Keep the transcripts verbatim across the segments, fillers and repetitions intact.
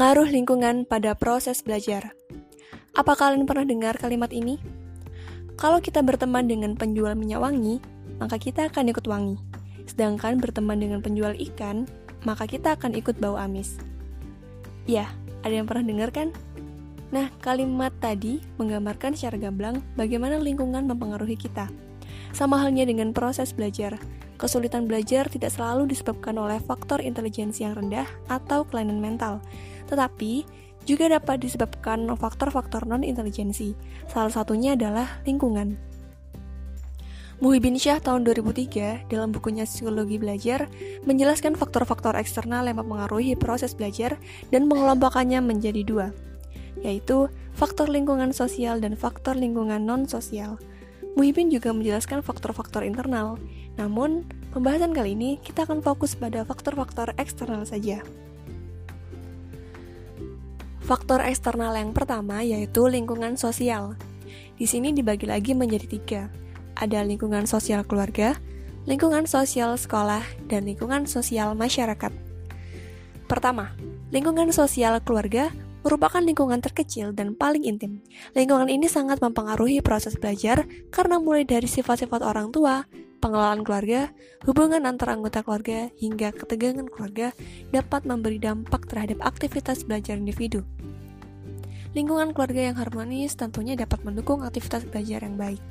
Pengaruh lingkungan pada proses belajar. Apa kalian pernah dengar kalimat ini? Kalau kita berteman dengan penjual minyak wangi, maka kita akan ikut wangi. Sedangkan berteman dengan penjual ikan, maka kita akan ikut bau amis. Ya, ada yang pernah dengar kan? Nah, kalimat tadi menggambarkan secara gamblang bagaimana lingkungan mempengaruhi kita. Sama halnya dengan proses belajar. Kesulitan belajar tidak selalu disebabkan oleh faktor intelijensi yang rendah atau kelainan mental, tetapi juga dapat disebabkan faktor-faktor non-intelijensi. Salah satunya adalah lingkungan. Muhyiddin Syah tahun dua ribu tiga dalam bukunya Psikologi Belajar menjelaskan faktor-faktor eksternal yang mempengaruhi proses belajar dan mengelompokannya menjadi dua, yaitu faktor lingkungan sosial dan faktor lingkungan non-sosial. Muhibbin juga menjelaskan faktor-faktor internal, namun pembahasan kali ini kita akan fokus pada faktor-faktor eksternal saja. Faktor eksternal yang pertama yaitu lingkungan sosial. Di sini dibagi lagi menjadi tiga, ada lingkungan sosial keluarga, lingkungan sosial sekolah, dan lingkungan sosial masyarakat. Pertama, lingkungan sosial keluarga merupakan lingkungan terkecil dan paling intim. Lingkungan ini sangat mempengaruhi proses belajar karena mulai dari sifat-sifat orang tua, pengelolaan keluarga, hubungan antara anggota keluarga, hingga ketegangan keluarga dapat memberi dampak terhadap aktivitas belajar individu. Lingkungan keluarga yang harmonis tentunya dapat mendukung aktivitas belajar yang baik.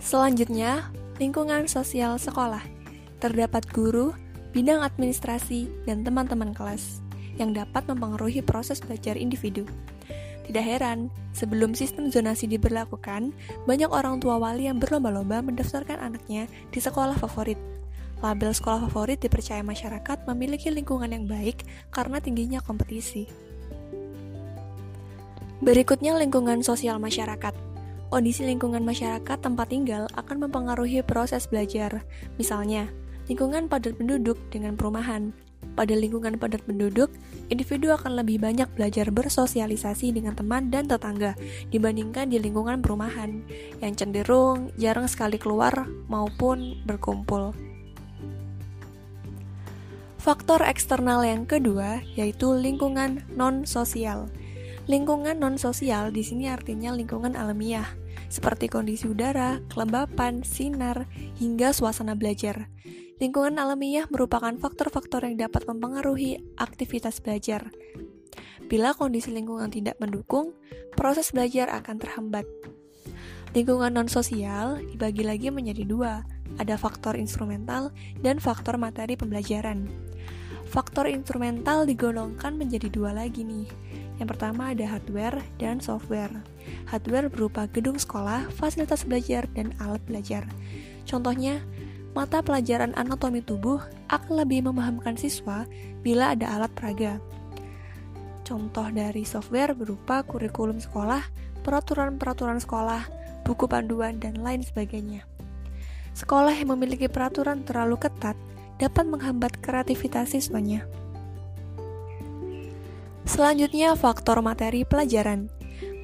Selanjutnya, lingkungan sosial sekolah. Terdapat guru, bidang administrasi, dan teman-teman kelas yang dapat mempengaruhi proses belajar individu. Tidak heran, sebelum sistem zonasi diberlakukan, banyak orang tua wali yang berlomba-lomba mendaftarkan anaknya di sekolah favorit. Label sekolah favorit dipercaya masyarakat memiliki lingkungan yang baik karena tingginya kompetisi. Berikutnya, lingkungan sosial masyarakat. Kondisi lingkungan masyarakat tempat tinggal akan mempengaruhi proses belajar. Misalnya, lingkungan padat penduduk dengan perumahan. Pada lingkungan padat penduduk, individu akan lebih banyak belajar bersosialisasi dengan teman dan tetangga dibandingkan di lingkungan perumahan yang cenderung jarang sekali keluar maupun berkumpul. Faktor eksternal yang kedua yaitu lingkungan non-sosial. Lingkungan non-sosial di sini artinya lingkungan alamiah, seperti kondisi udara, kelembapan, sinar, hingga suasana belajar. Lingkungan alamiah merupakan faktor-faktor yang dapat mempengaruhi aktivitas belajar. Bila kondisi lingkungan tidak mendukung, proses belajar akan terhambat. Lingkungan non-sosial dibagi lagi menjadi dua, ada faktor instrumental dan faktor materi pembelajaran. Faktor instrumental digolongkan menjadi dua lagi nih. Yang pertama ada hardware dan software. Hardware berupa gedung sekolah, fasilitas belajar, dan alat belajar. Contohnya, mata pelajaran anatomi tubuh akan lebih memahamkan siswa bila ada alat peraga. Contoh dari software berupa kurikulum sekolah, peraturan-peraturan sekolah, buku panduan, dan lain sebagainya. Sekolah yang memiliki peraturan terlalu ketat dapat menghambat kreativitas siswanya. Selanjutnya, faktor materi pelajaran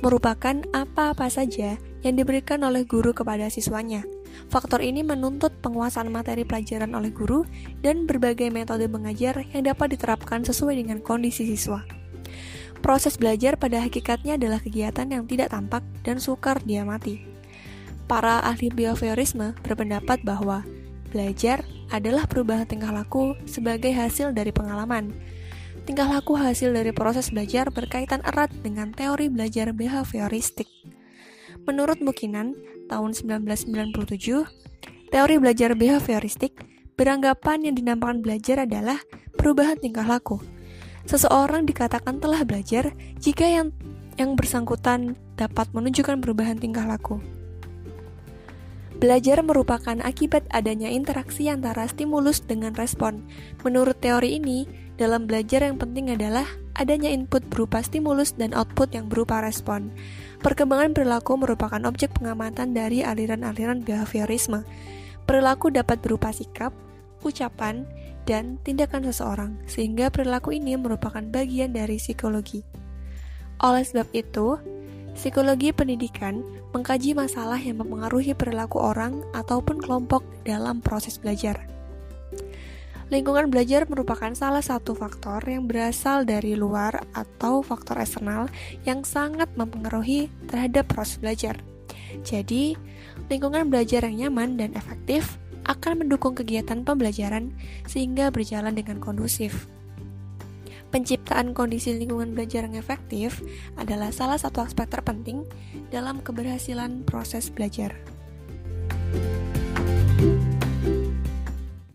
merupakan apa-apa saja yang diberikan oleh guru kepada siswanya. Faktor ini menuntut penguasaan materi pelajaran oleh guru dan berbagai metode mengajar yang dapat diterapkan sesuai dengan kondisi siswa. Proses belajar pada hakikatnya adalah kegiatan yang tidak tampak dan sukar diamati. Para ahli behaviorisme berpendapat bahwa belajar adalah perubahan tingkah laku sebagai hasil dari pengalaman. Tingkah laku hasil dari proses belajar berkaitan erat dengan teori belajar behavioristik. Menurut Mukinan, tahun sembilan belas sembilan puluh tujuh, teori belajar behavioristik beranggapan yang dinamakan belajar adalah perubahan tingkah laku. Seseorang dikatakan telah belajar jika yang yang bersangkutan dapat menunjukkan perubahan tingkah laku. Belajar merupakan akibat adanya interaksi antara stimulus dengan respon. Menurut teori ini, dalam belajar yang penting adalah adanya input berupa stimulus dan output yang berupa respon. Perkembangan perilaku merupakan objek pengamatan dari aliran-aliran behaviorisme. Perilaku dapat berupa sikap, ucapan, dan tindakan seseorang, sehingga perilaku ini merupakan bagian dari psikologi. Oleh sebab itu, psikologi pendidikan mengkaji masalah yang mempengaruhi perilaku orang ataupun kelompok dalam proses belajar. Lingkungan belajar merupakan salah satu faktor yang berasal dari luar atau faktor eksternal yang sangat mempengaruhi terhadap proses belajar. Jadi, lingkungan belajar yang nyaman dan efektif akan mendukung kegiatan pembelajaran sehingga berjalan dengan kondusif. Penciptaan kondisi lingkungan belajar yang efektif adalah salah satu aspek terpenting dalam keberhasilan proses belajar.